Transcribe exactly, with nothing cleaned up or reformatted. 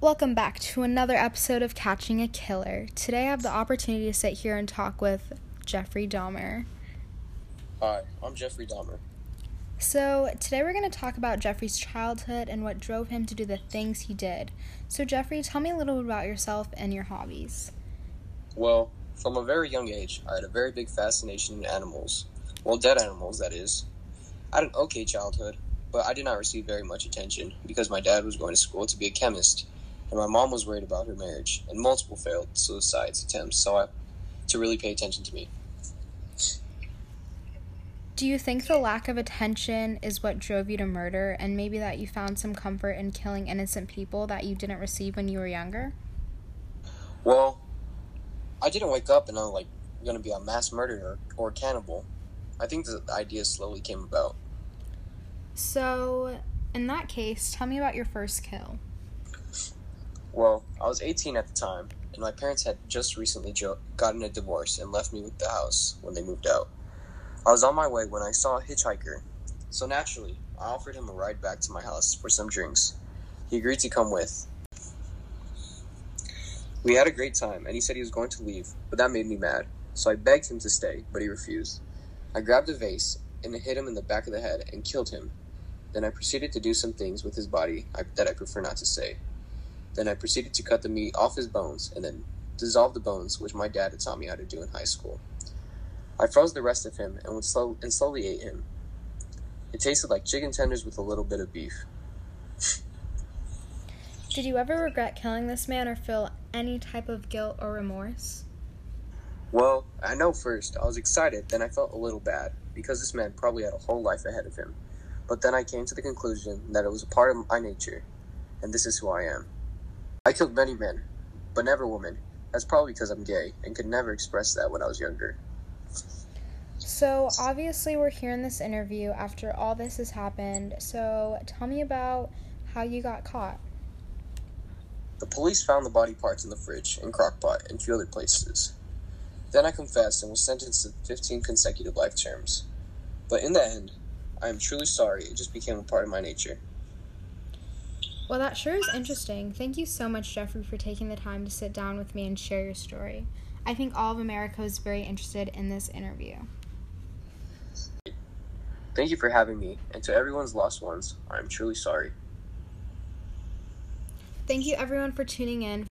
Welcome back to another episode of Catching a Killer. Today I have the opportunity to sit here and talk with Jeffrey Dahmer. Hi, I'm Jeffrey Dahmer. So, today we're going to talk about Jeffrey's childhood and what drove him to do the things he did. So, Jeffrey, tell me a little bit about yourself and your hobbies. Well, from a very young age, I had a very big fascination in animals. Well, dead animals, that is. I had an okay childhood, but I did not receive very much attention because my dad was going to school to be a chemist. And my mom was worried about her marriage and multiple failed suicide attempts, so I to really pay attention to me. Do you think the lack of attention is what drove you to murder, and maybe that you found some comfort in killing innocent people that you didn't receive when you were younger? Well, I didn't wake up and I'm like going to be a mass murderer or cannibal. I think the idea slowly came about. So, in that case, tell me about your first kill. Well, I was eighteen at the time, and my parents had just recently jo- gotten a divorce and left me with the house when they moved out. I was on my way when I saw a hitchhiker, so naturally, I offered him a ride back to my house for some drinks. He agreed to come with. We had a great time, and he said he was going to leave, but that made me mad, so I begged him to stay, but he refused. I grabbed a vase and hit him in the back of the head and killed him. Then I proceeded to do some things with his body I- that I prefer not to say. Then I proceeded to cut the meat off his bones and then dissolve the bones, which my dad had taught me how to do in high school. I froze the rest of him and would slow, and slowly ate him. It tasted like chicken tenders with a little bit of beef. Did you ever regret killing this man or feel any type of guilt or remorse? Well, I know first I was excited, then I felt a little bad because this man probably had a whole life ahead of him. But then I came to the conclusion that it was a part of my nature, and this is who I am. I killed many men, but never women. That's probably because I'm gay and could never express that when I was younger. So, obviously we're here in this interview after all this has happened. So, tell me about how you got caught. The police found the body parts in the fridge and crockpot and a few other places. Then I confessed and was sentenced to fifteen consecutive life terms. But in the end, I am truly sorry. It just became a part of my nature. Well, that sure is interesting. Thank you so much, Jeffrey, for taking the time to sit down with me and share your story. I think all of America is very interested in this interview. Thank you for having me, and to everyone's lost ones, I'm truly sorry. Thank you, everyone, for tuning in.